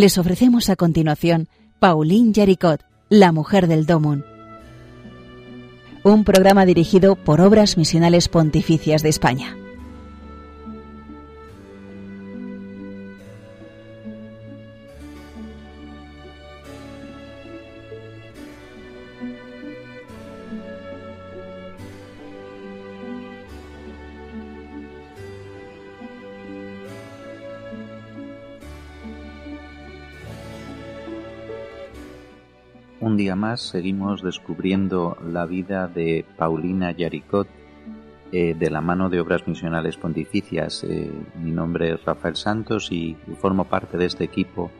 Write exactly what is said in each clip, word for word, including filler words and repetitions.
Les ofrecemos a continuación Pauline Jaricot, la mujer del DOMUND. Un programa dirigido por Obras Misionales Pontificias de España. Un día más seguimos descubriendo la vida de Paulina Jaricot eh, de la mano de Obras Misionales Pontificias. Eh, mi nombre es Rafael Santos y formo parte de este equipo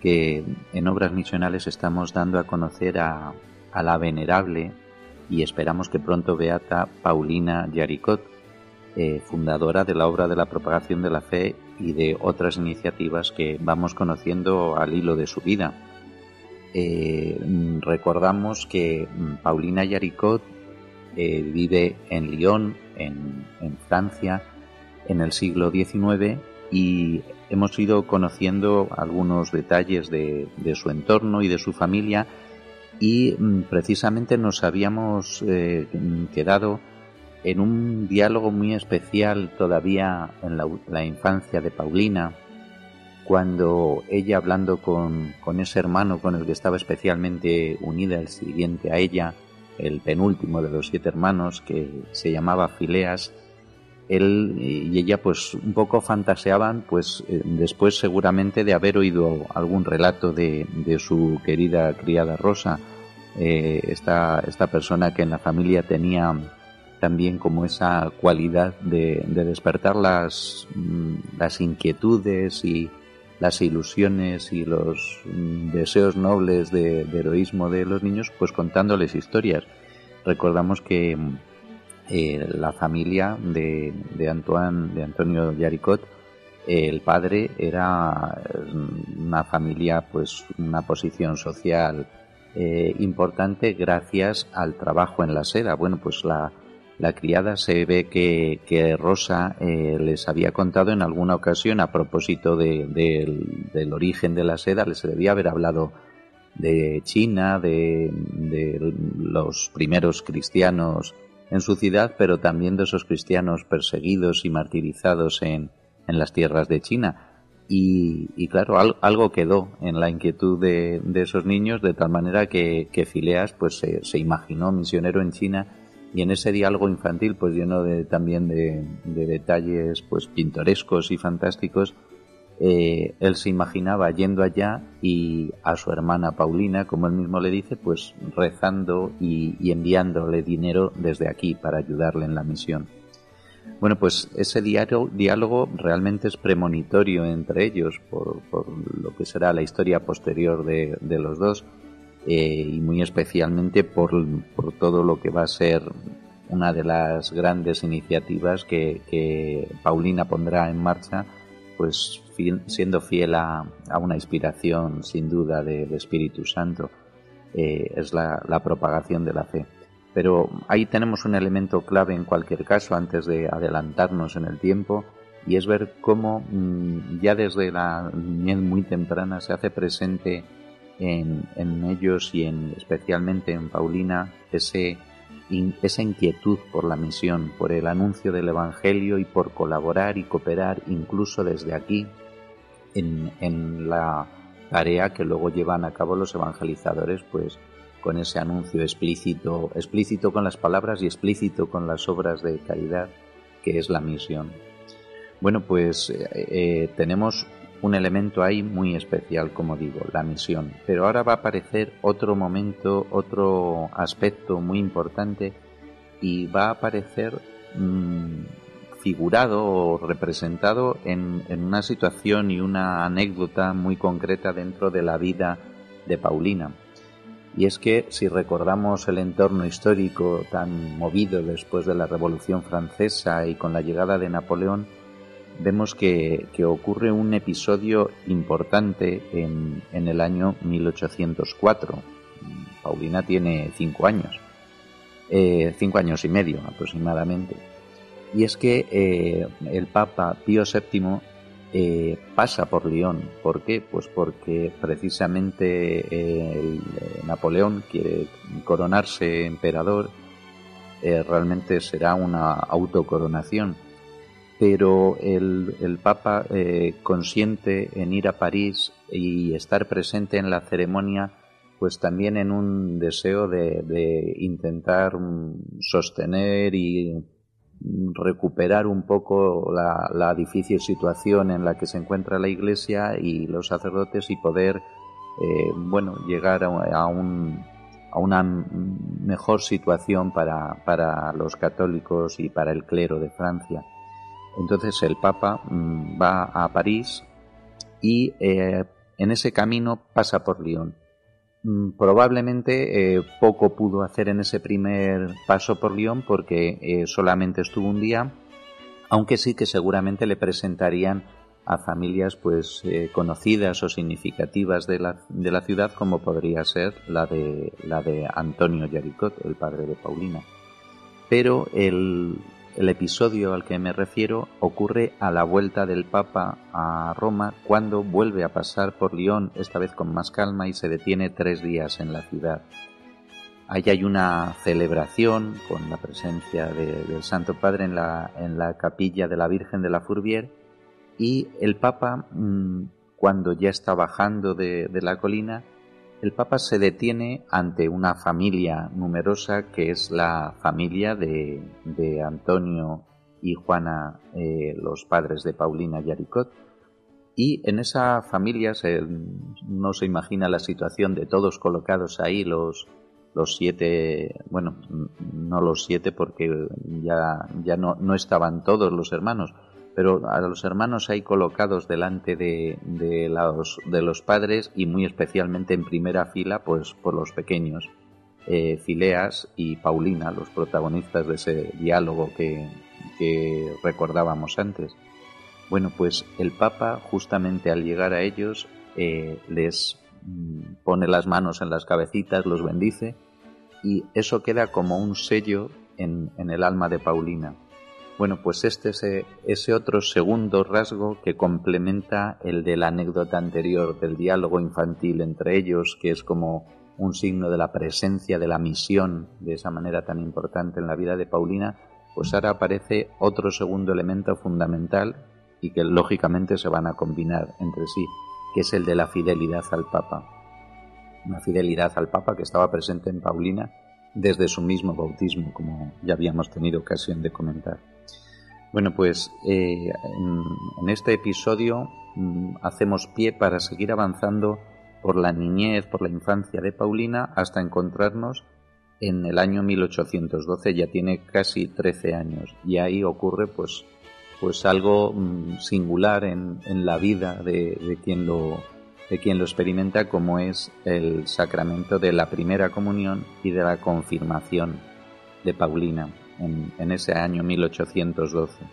que en Obras Misionales estamos dando a conocer a, a la venerable y esperamos que pronto beata Paulina Jaricot, eh, fundadora de la obra de la Propagación de la Fe y de otras iniciativas que vamos conociendo al hilo de su vida. Eh, recordamos que Paulina Jaricot eh, vive en Lyon, en, en Francia, en el siglo diecinueve, y hemos ido conociendo algunos detalles de, de su entorno y de su familia, y precisamente nos habíamos eh, quedado en un diálogo muy especial todavía en la, la infancia de Paulina, cuando ella, hablando con, con ese hermano con el que estaba especialmente unida, el siguiente a ella, el penúltimo de los siete hermanos, que se llamaba Fileas, él y ella pues un poco fantaseaban, pues después seguramente de haber oído algún relato de, de su querida criada Rosa, eh, esta, esta persona que en la familia tenía también como esa cualidad de, de despertar las, las inquietudes y las ilusiones y los deseos nobles de, de heroísmo de los niños, pues contándoles historias. Recordamos que eh, la familia de, de Antoine, de Antonio Jaricot, eh, el padre era una familia, pues una posición social eh, importante gracias al trabajo en la seda. Bueno, pues la La criada se ve que, que Rosa eh, les había contado en alguna ocasión a propósito de, de, del, del origen de la seda, les debía haber hablado de China, de, de los primeros cristianos en su ciudad, pero también de esos cristianos perseguidos y martirizados en, en las tierras de China. Y, y claro, algo quedó en la inquietud de, de esos niños, de tal manera que, que Fileas pues, se, se imaginó misionero en China. Y en ese diálogo infantil, pues lleno de, también de, de detalles pues pintorescos y fantásticos, eh, él se imaginaba yendo allá y a su hermana Paulina, como él mismo le dice, pues rezando y, y enviándole dinero desde aquí para ayudarle en la misión. Bueno, pues ese diálogo, diálogo realmente es premonitorio entre ellos por, por lo que será la historia posterior de, de los dos. Eh, y muy especialmente por, por todo lo que va a ser una de las grandes iniciativas que, que Paulina pondrá en marcha, pues fiel, siendo fiel a, a una inspiración sin duda del Espíritu Santo, eh, es la, la propagación de la fe. Pero ahí tenemos un elemento clave en cualquier caso antes de adelantarnos en el tiempo, y es ver cómo mmm, ya desde la niñez muy temprana se hace presente En, en ellos y en, especialmente en Paulina ese, in, esa inquietud por la misión, por el anuncio del Evangelio y por colaborar y cooperar incluso desde aquí en, en la tarea que luego llevan a cabo los evangelizadores, pues con ese anuncio explícito, explícito con las palabras y explícito con las obras de caridad que es la misión. Bueno, pues eh, tenemos un elemento ahí muy especial, como digo, la misión. Pero ahora va a aparecer otro momento, otro aspecto muy importante, y va a aparecer mmm, figurado o representado en, en una situación y una anécdota muy concreta dentro de la vida de Paulina. Y es que si recordamos el entorno histórico tan movido después de la Revolución Francesa y con la llegada de Napoleón, vemos que, que ocurre un episodio importante en, en el año mil ochocientos cuatro. Paulina tiene cinco años, eh, cinco años y medio aproximadamente. Y es que eh, el Papa Pío séptimo eh, pasa por Lyon. ¿Por qué? Pues porque precisamente eh, el, eh, Napoleón quiere coronarse emperador. Eh, realmente será una autocoronación, pero el, el Papa eh, consiente en ir a París y estar presente en la ceremonia, pues también en un deseo de, de intentar sostener y recuperar un poco la, la difícil situación en la que se encuentra la Iglesia y los sacerdotes, y poder eh, bueno, llegar a, a, un, a una mejor situación para, para los católicos y para el clero de Francia. Entonces el Papa va a París y eh, en ese camino pasa por Lyon. Probablemente eh, poco pudo hacer en ese primer paso por Lyon, porque eh, solamente estuvo un día, aunque sí que seguramente le presentarían a familias pues eh, conocidas o significativas de la, de la ciudad, como podría ser la de, la de Antoine Jaricot, el padre de Paulina. Pero el, el episodio al que me refiero ocurre a la vuelta del Papa a Roma, cuando vuelve a pasar por Lyon, esta vez con más calma, y se detiene tres días en la ciudad. Allí hay una celebración con la presencia de, del Santo Padre en la, en la capilla de la Virgen de la Fourvière, y el Papa, cuando ya está bajando de, de la colina, el Papa se detiene ante una familia numerosa, que es la familia de, de Antonio y Juana, eh, los padres de Paulina Jaricot. Y en esa familia se, no se imagina la situación de todos colocados ahí, los, los siete, bueno, no los siete porque ya, ya no, no estaban todos los hermanos, pero a los hermanos ahí colocados delante de, de, los, de los padres, y muy especialmente en primera fila pues por los pequeños, eh, Fileas y Paulina, los protagonistas de ese diálogo que, que recordábamos antes. Bueno, pues el Papa, justamente al llegar a ellos, eh, les pone las manos en las cabecitas, los bendice, y eso queda como un sello en, en el alma de Paulina. Bueno, pues este es ese otro segundo rasgo que complementa el de la anécdota anterior, del diálogo infantil entre ellos, que es como un signo de la presencia de la misión, de esa manera tan importante en la vida de Paulina. Pues ahora aparece otro segundo elemento fundamental, y que lógicamente se van a combinar entre sí, que es el de la fidelidad al Papa. Una fidelidad al Papa que estaba presente en Paulina desde su mismo bautismo, como ya habíamos tenido ocasión de comentar. Bueno, pues eh, en, en este episodio mm, hacemos pie para seguir avanzando por la niñez, por la infancia de Paulina, hasta encontrarnos en el año mil ochocientos doce, ya tiene casi trece años, y ahí ocurre pues, pues algo mm, singular en, en la vida de, de quien lo... de quien lo experimenta, como es el sacramento de la primera comunión y de la confirmación de Paulina en, en ese año mil ochocientos doce.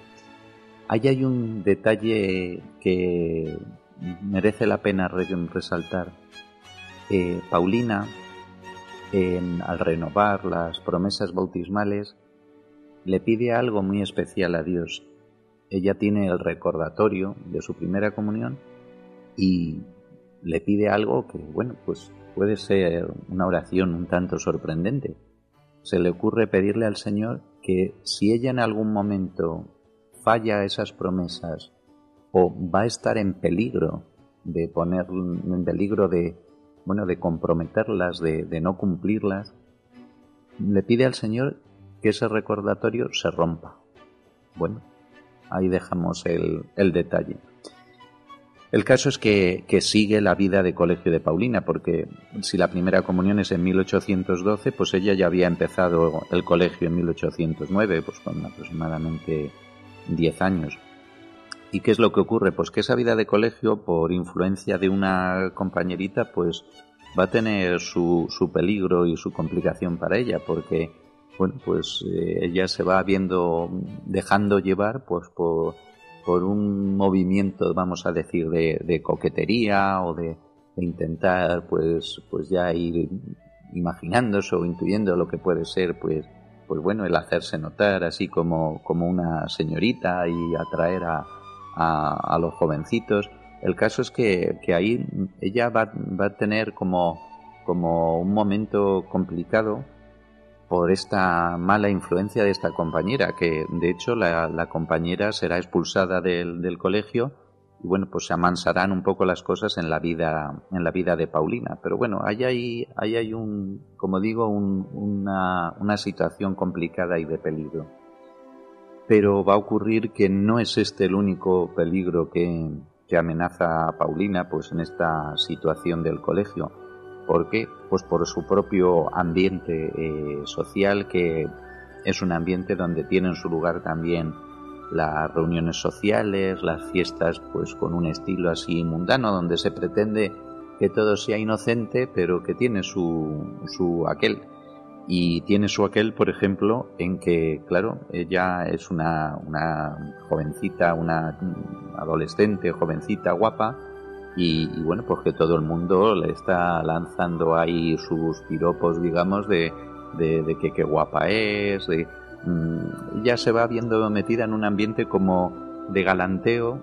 Ahí hay un detalle que merece la pena resaltar. Eh, Paulina, en, al renovar las promesas bautismales, le pide algo muy especial a Dios. Ella tiene el recordatorio de su primera comunión y le pide algo que, bueno, pues puede ser una oración un tanto sorprendente. Se le ocurre pedirle al Señor que si ella en algún momento falla esas promesas o va a estar en peligro de poner, en peligro de, bueno, de comprometerlas, de, de no cumplirlas, le pide al Señor que ese recordatorio se rompa. Bueno, ahí dejamos el, el detalle. El caso es que, que sigue la vida de colegio de Paulina, porque si la primera comunión es en mil ochocientos doce, pues ella ya había empezado el colegio en mil ochocientos nueve, pues con aproximadamente diez años. ¿Y qué es lo que ocurre? Pues que esa vida de colegio, por influencia de una compañerita, pues va a tener su, su peligro y su complicación para ella, porque bueno, pues eh, ella se va viendo, dejando llevar pues por... por un movimiento, vamos a decir, de, de coquetería o de, de intentar pues pues ya ir imaginándose o intuyendo lo que puede ser pues pues bueno el hacerse notar así como, como una señorita y atraer a, a, a los jovencitos. El caso es que, que ahí ella va, va a tener como, como un momento complicado por esta mala influencia de esta compañera, que de hecho la, la compañera será expulsada del, del colegio, y bueno, pues se amansarán un poco las cosas en la vida, en la vida de Paulina. Pero bueno, ahí hay, ahí hay un, como digo, un, una, una situación complicada y de peligro. Pero va a ocurrir que no es este el único peligro que, que amenaza a Paulina, pues en esta situación del colegio. ¿Por qué? Pues por su propio ambiente eh, social, que es un ambiente donde tienen su lugar también las reuniones sociales, las fiestas, pues con un estilo así mundano, donde se pretende que todo sea inocente, pero que tiene su, su aquel. Y tiene su aquel, por ejemplo, en que, claro, ella es una, una jovencita, una adolescente, jovencita, guapa, y, y bueno, pues que todo el mundo le está lanzando ahí sus piropos, digamos, de, de, de que qué guapa es, de... Ya se va viendo metida en un ambiente como de galanteo,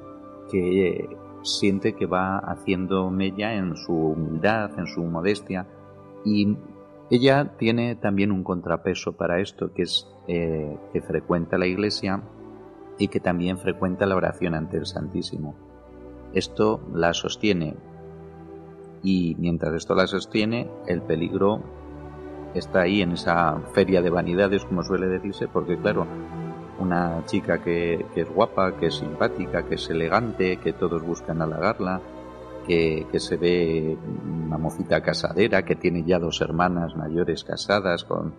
que siente que va haciendo mella en su humildad, en su modestia. Y ella tiene también un contrapeso para esto, que es eh, que frecuenta la iglesia y que también frecuenta la oración ante el Santísimo. Esto la sostiene, y mientras esto la sostiene, el peligro está ahí en esa feria de vanidades, como suele decirse, porque claro, una chica que, que es guapa, que es simpática, que es elegante, que todos buscan halagarla, que, que se ve una mocita casadera, que tiene ya dos hermanas mayores casadas con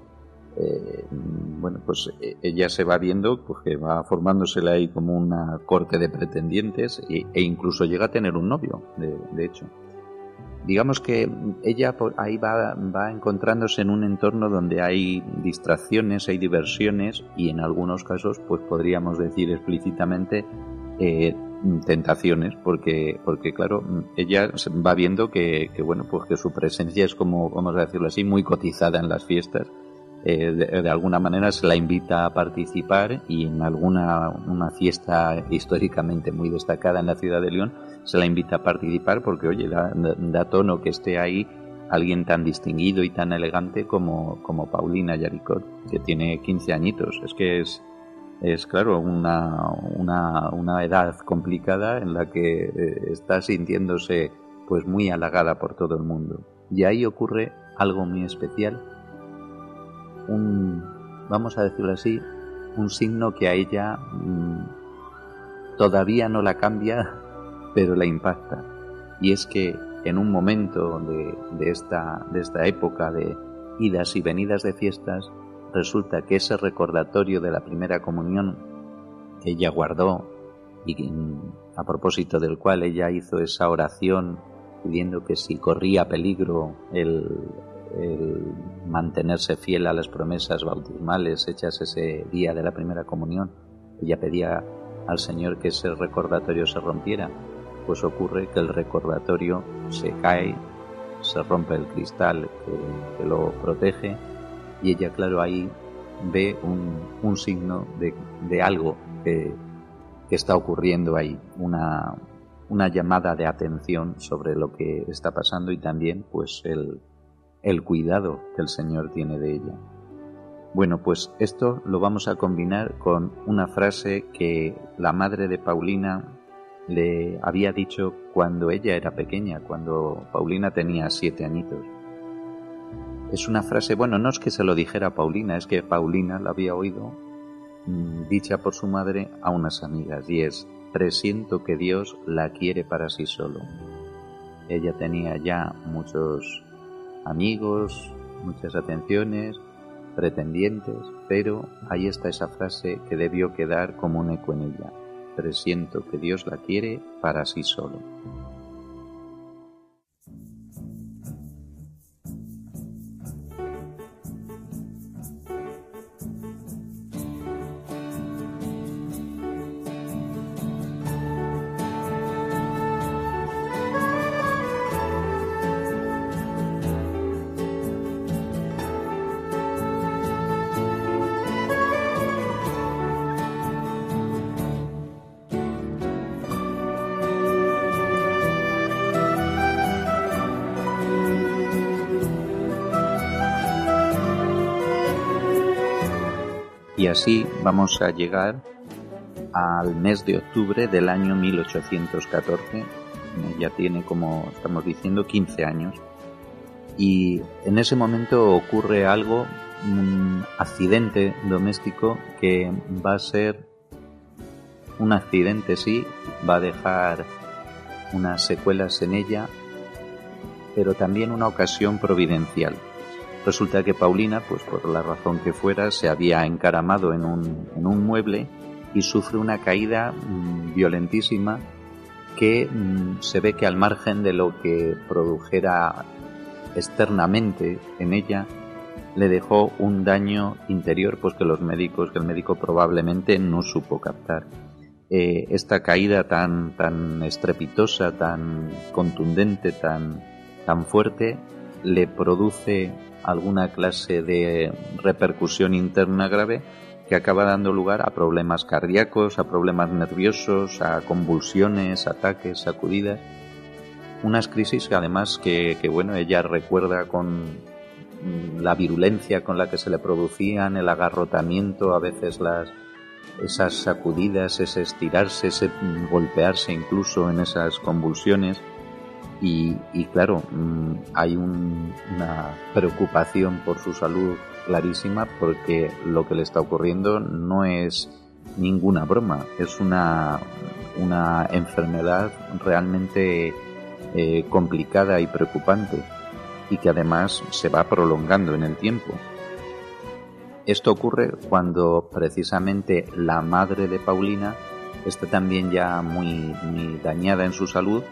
eh, bueno, pues ella se va viendo, pues que va formándosela ahí como una corte de pretendientes, e, e incluso llega a tener un novio, de, de hecho. Digamos que ella ahí va, va encontrándose en un entorno donde hay distracciones, hay diversiones, y en algunos casos, pues podríamos decir explícitamente eh, tentaciones, porque, porque claro, ella va viendo que, que bueno, pues que su presencia es, como vamos a decirlo así, muy cotizada en las fiestas. Eh, de, de alguna manera se la invita a participar, y en alguna una fiesta históricamente muy destacada en la ciudad de León se la invita a participar, porque oye, da, da tono que esté ahí alguien tan distinguido y tan elegante como, como Paulina Jaricot, que tiene quince añitos. Es que es, es claro, una, una, una edad complicada en la que eh, está sintiéndose pues muy halagada por todo el mundo. Y ahí ocurre algo muy especial, un, vamos a decirlo así, un signo que a ella mmm, todavía no la cambia, pero la impacta. Y es que en un momento de, de, esta, de esta época de idas y venidas de fiestas, resulta que ese recordatorio de la primera comunión que ella guardó, y a propósito del cual ella hizo esa oración pidiendo que si corría peligro el... el mantenerse fiel a las promesas bautismales hechas ese día de la primera comunión, ella pedía al Señor que ese recordatorio se rompiera. Pues ocurre que el recordatorio se cae, se rompe el cristal que, que lo protege, y ella, claro, ahí ve un, un signo de, de algo que, que está ocurriendo ahí, una, una llamada de atención sobre lo que está pasando, y también pues el el cuidado que el Señor tiene de ella. Bueno, pues esto lo vamos a combinar con una frase que la madre de Paulina le había dicho cuando ella era pequeña, cuando Paulina tenía siete añitos. Es una frase, bueno, no es que se lo dijera a Paulina, es que Paulina la había oído mmm, dicha por su madre a unas amigas, y es: presiento que Dios la quiere para sí solo. Ella tenía ya muchos amigos, muchas atenciones, pretendientes, pero ahí está esa frase que debió quedar como un eco en ella: presiento que Dios la quiere para sí solo. Y así vamos a llegar al mes de octubre del año mil ochocientos catorce, ya tiene, como estamos diciendo, quince años, y en ese momento ocurre algo, un accidente doméstico que va a ser un accidente, sí, va a dejar unas secuelas en ella, pero también una ocasión providencial. Resulta que Paulina, pues por la razón que fuera, se había encaramado en un, en un mueble y sufre una caída mmm, violentísima que mmm, se ve que, al margen de lo que produjera externamente en ella, le dejó un daño interior, pues que los médicos, que el médico probablemente no supo captar. Eh, esta caída tan, tan estrepitosa, tan contundente, tan, tan fuerte, le produce alguna clase de repercusión interna grave que acaba dando lugar a problemas cardíacos, a problemas nerviosos, a convulsiones, ataques, sacudidas, unas crisis que además que, que bueno, ella recuerda con la virulencia con la que se le producían, el agarrotamiento, a veces las esas sacudidas, ese estirarse, ese golpearse incluso en esas convulsiones. Y, y claro, hay un, una preocupación por su salud clarísima, porque lo que le está ocurriendo no es ninguna broma, es una, una enfermedad realmente eh, complicada y preocupante, y que además se va prolongando en el tiempo. Esto ocurre cuando precisamente la madre de Paulina está también ya muy, muy dañada en su salud,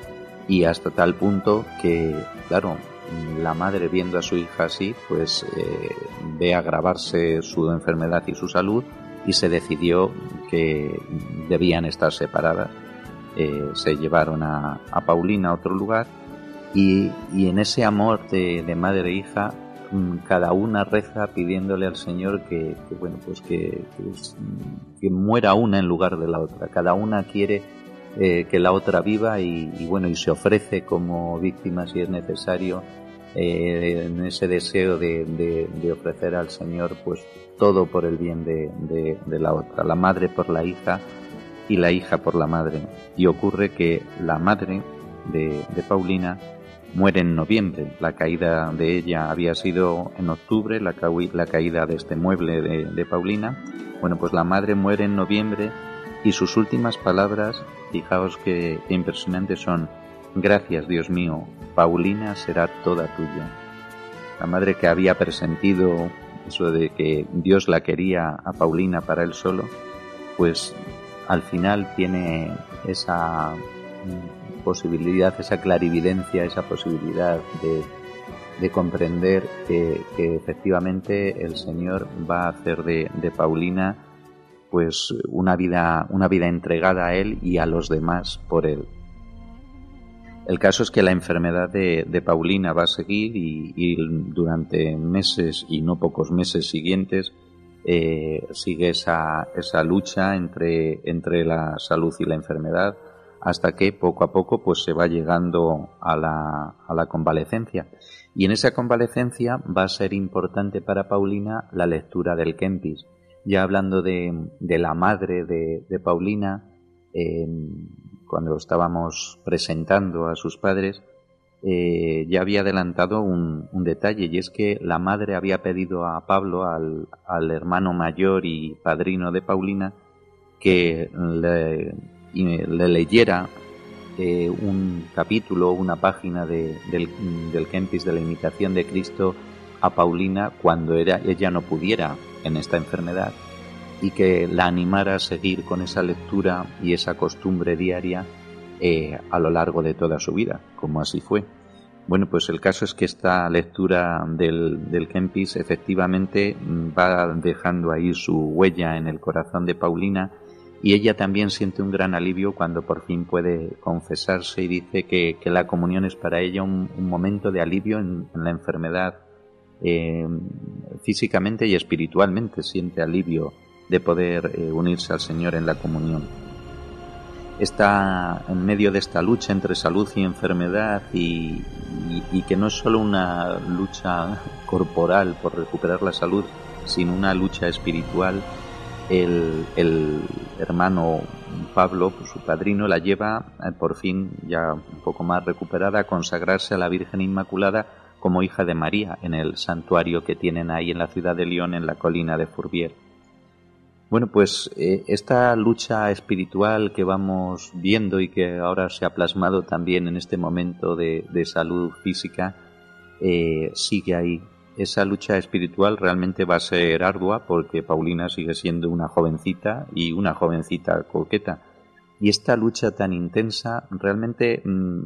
y hasta tal punto que, claro, la madre, viendo a su hija así, pues eh, ve agravarse su enfermedad y su salud, y se decidió que debían estar separadas. Eh, se llevaron a, a Paulina a otro lugar, y, y en ese amor de, de madre e hija, cada una reza pidiéndole al Señor que, que bueno, pues que, que, que muera una en lugar de la otra. Cada una quiere Eh, que la otra viva, y, y bueno, y se ofrece como víctima si es necesario, eh, en ese deseo de, de, de ofrecer al Señor pues todo por el bien de, de, de la otra, la madre por la hija y la hija por la madre. Y ocurre que la madre de, de Paulina muere en noviembre. La caída de ella había sido en octubre, la, ca- la caída de este mueble de, de Paulina. Bueno, pues la madre muere en noviembre, y sus últimas palabras, fijaos qué impresionantes, son: gracias, Dios mío, Paulina será toda tuya. La madre, que había presentido eso de que Dios la quería a Paulina para él solo, pues al final tiene esa posibilidad, esa clarividencia, esa posibilidad de, de comprender que, que efectivamente el Señor va a hacer de, de Paulina pues una vida, una vida entregada a él y a los demás por él. El caso es que la enfermedad de, de Paulina va a seguir, y, y durante meses, y no pocos meses siguientes, eh, sigue esa, esa lucha entre, entre la salud y la enfermedad, hasta que poco a poco pues se va llegando a la, a la convalecencia. Y en esa convalecencia va a ser importante para Paulina la lectura del Kempis. Ya hablando de, de la madre de, de Paulina, eh, cuando estábamos presentando a sus padres, eh, ya había adelantado un, un detalle, y es que la madre había pedido a Pablo, al, al hermano mayor y padrino de Paulina, que le, le leyera eh, un capítulo, una página de, del, del Kempis de la Imitación de Cristo a Paulina cuando era, ella no pudiera en esta enfermedad, y que la animara a seguir con esa lectura y esa costumbre diaria eh, a lo largo de toda su vida, como así fue. Bueno, pues el caso es que esta lectura del, del Kempis efectivamente va dejando ahí su huella en el corazón de Paulina, y ella también siente un gran alivio cuando por fin puede confesarse, y dice que, que la comunión es para ella un, un momento de alivio en, en la enfermedad. Eh, físicamente y espiritualmente siente alivio de poder eh, unirse al Señor en la comunión. Está en medio de esta lucha entre salud y enfermedad, y, y, y que no es solo una lucha corporal por recuperar la salud, sino una lucha espiritual el, el hermano Pablo, pues su padrino, la lleva, por fin ya un poco más recuperada, a consagrarse a la Virgen Inmaculada como hija de María en el santuario que tienen ahí en la ciudad de Lyon, en la colina de Fourvière. Bueno, pues eh, esta lucha espiritual que vamos viendo y que ahora se ha plasmado también en este momento de, de salud física, eh, sigue ahí. Esa lucha espiritual realmente va a ser ardua porque Paulina sigue siendo una jovencita y una jovencita coqueta. Y esta lucha tan intensa realmente mmm,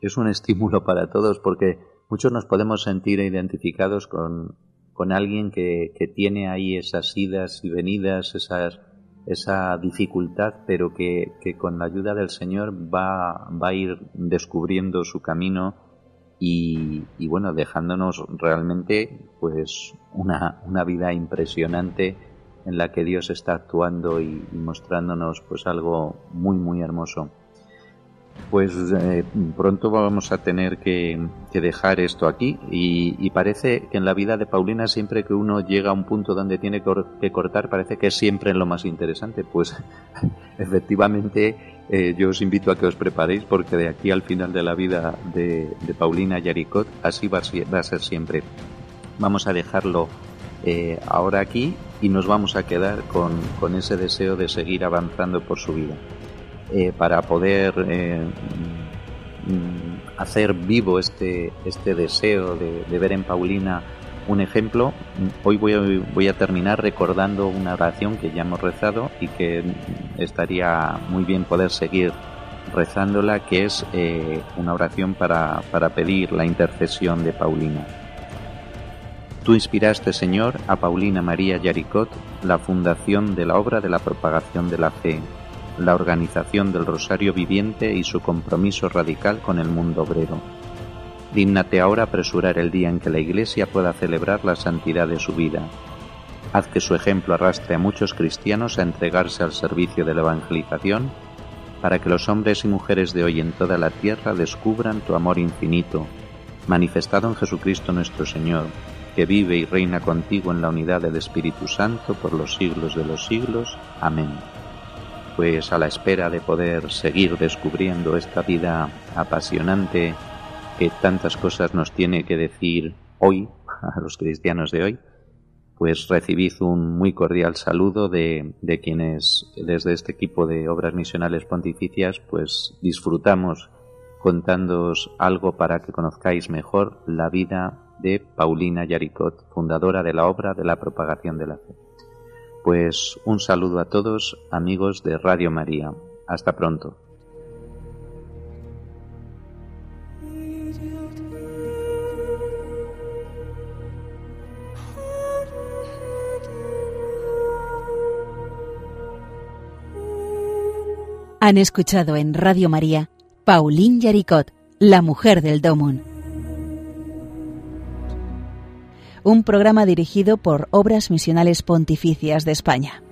es un estímulo para todos, porque muchos nos podemos sentir identificados con... con alguien que, que tiene ahí esas idas y venidas, esas, esa dificultad, pero que, que con la ayuda del Señor va, va a ir descubriendo su camino y, y bueno, dejándonos realmente pues una, una vida impresionante en la que Dios está actuando y, y mostrándonos pues algo muy muy hermoso. Pues eh, pronto vamos a tener que, que dejar esto aquí y, y parece que en la vida de Paulina siempre que uno llega a un punto donde tiene que cortar, parece que es siempre lo más interesante. Pues efectivamente eh, yo os invito a que os preparéis, porque de aquí al final de la vida de, de Paulina Jaricot así va a, va a ser siempre. Vamos a dejarlo eh, ahora aquí y nos vamos a quedar con, con ese deseo de seguir avanzando por su vida. Eh, para poder eh, hacer vivo este, este deseo de, de ver en Paulina un ejemplo, hoy voy a, voy a terminar recordando una oración que ya hemos rezado y que estaría muy bien poder seguir rezándola, que es eh, una oración para, para pedir la intercesión de Paulina. Tú inspiraste, Señor, a Paulina María Jaricot la fundación de la obra de la propagación de la fe, la organización del Rosario Viviente y su compromiso radical con el mundo obrero. Dígnate ahora apresurar el día en que la Iglesia pueda celebrar la santidad de su vida. Haz que su ejemplo arrastre a muchos cristianos a entregarse al servicio de la evangelización, para que los hombres y mujeres de hoy en toda la tierra descubran tu amor infinito, manifestado en Jesucristo nuestro Señor, que vive y reina contigo en la unidad del Espíritu Santo por los siglos de los siglos. Amén. Pues a la espera de poder seguir descubriendo esta vida apasionante que tantas cosas nos tiene que decir hoy, a los cristianos de hoy, pues recibid un muy cordial saludo de, de quienes desde este equipo de Obras Misionales Pontificias pues disfrutamos contándoos algo para que conozcáis mejor la vida de Paulina Jaricot, fundadora de la obra de la propagación de la fe. Pues un saludo a todos, amigos de Radio María. Hasta pronto. Han escuchado en Radio María Paulina Jaricot, la mujer del DOMUND. Un programa dirigido por Obras Misionales Pontificias de España.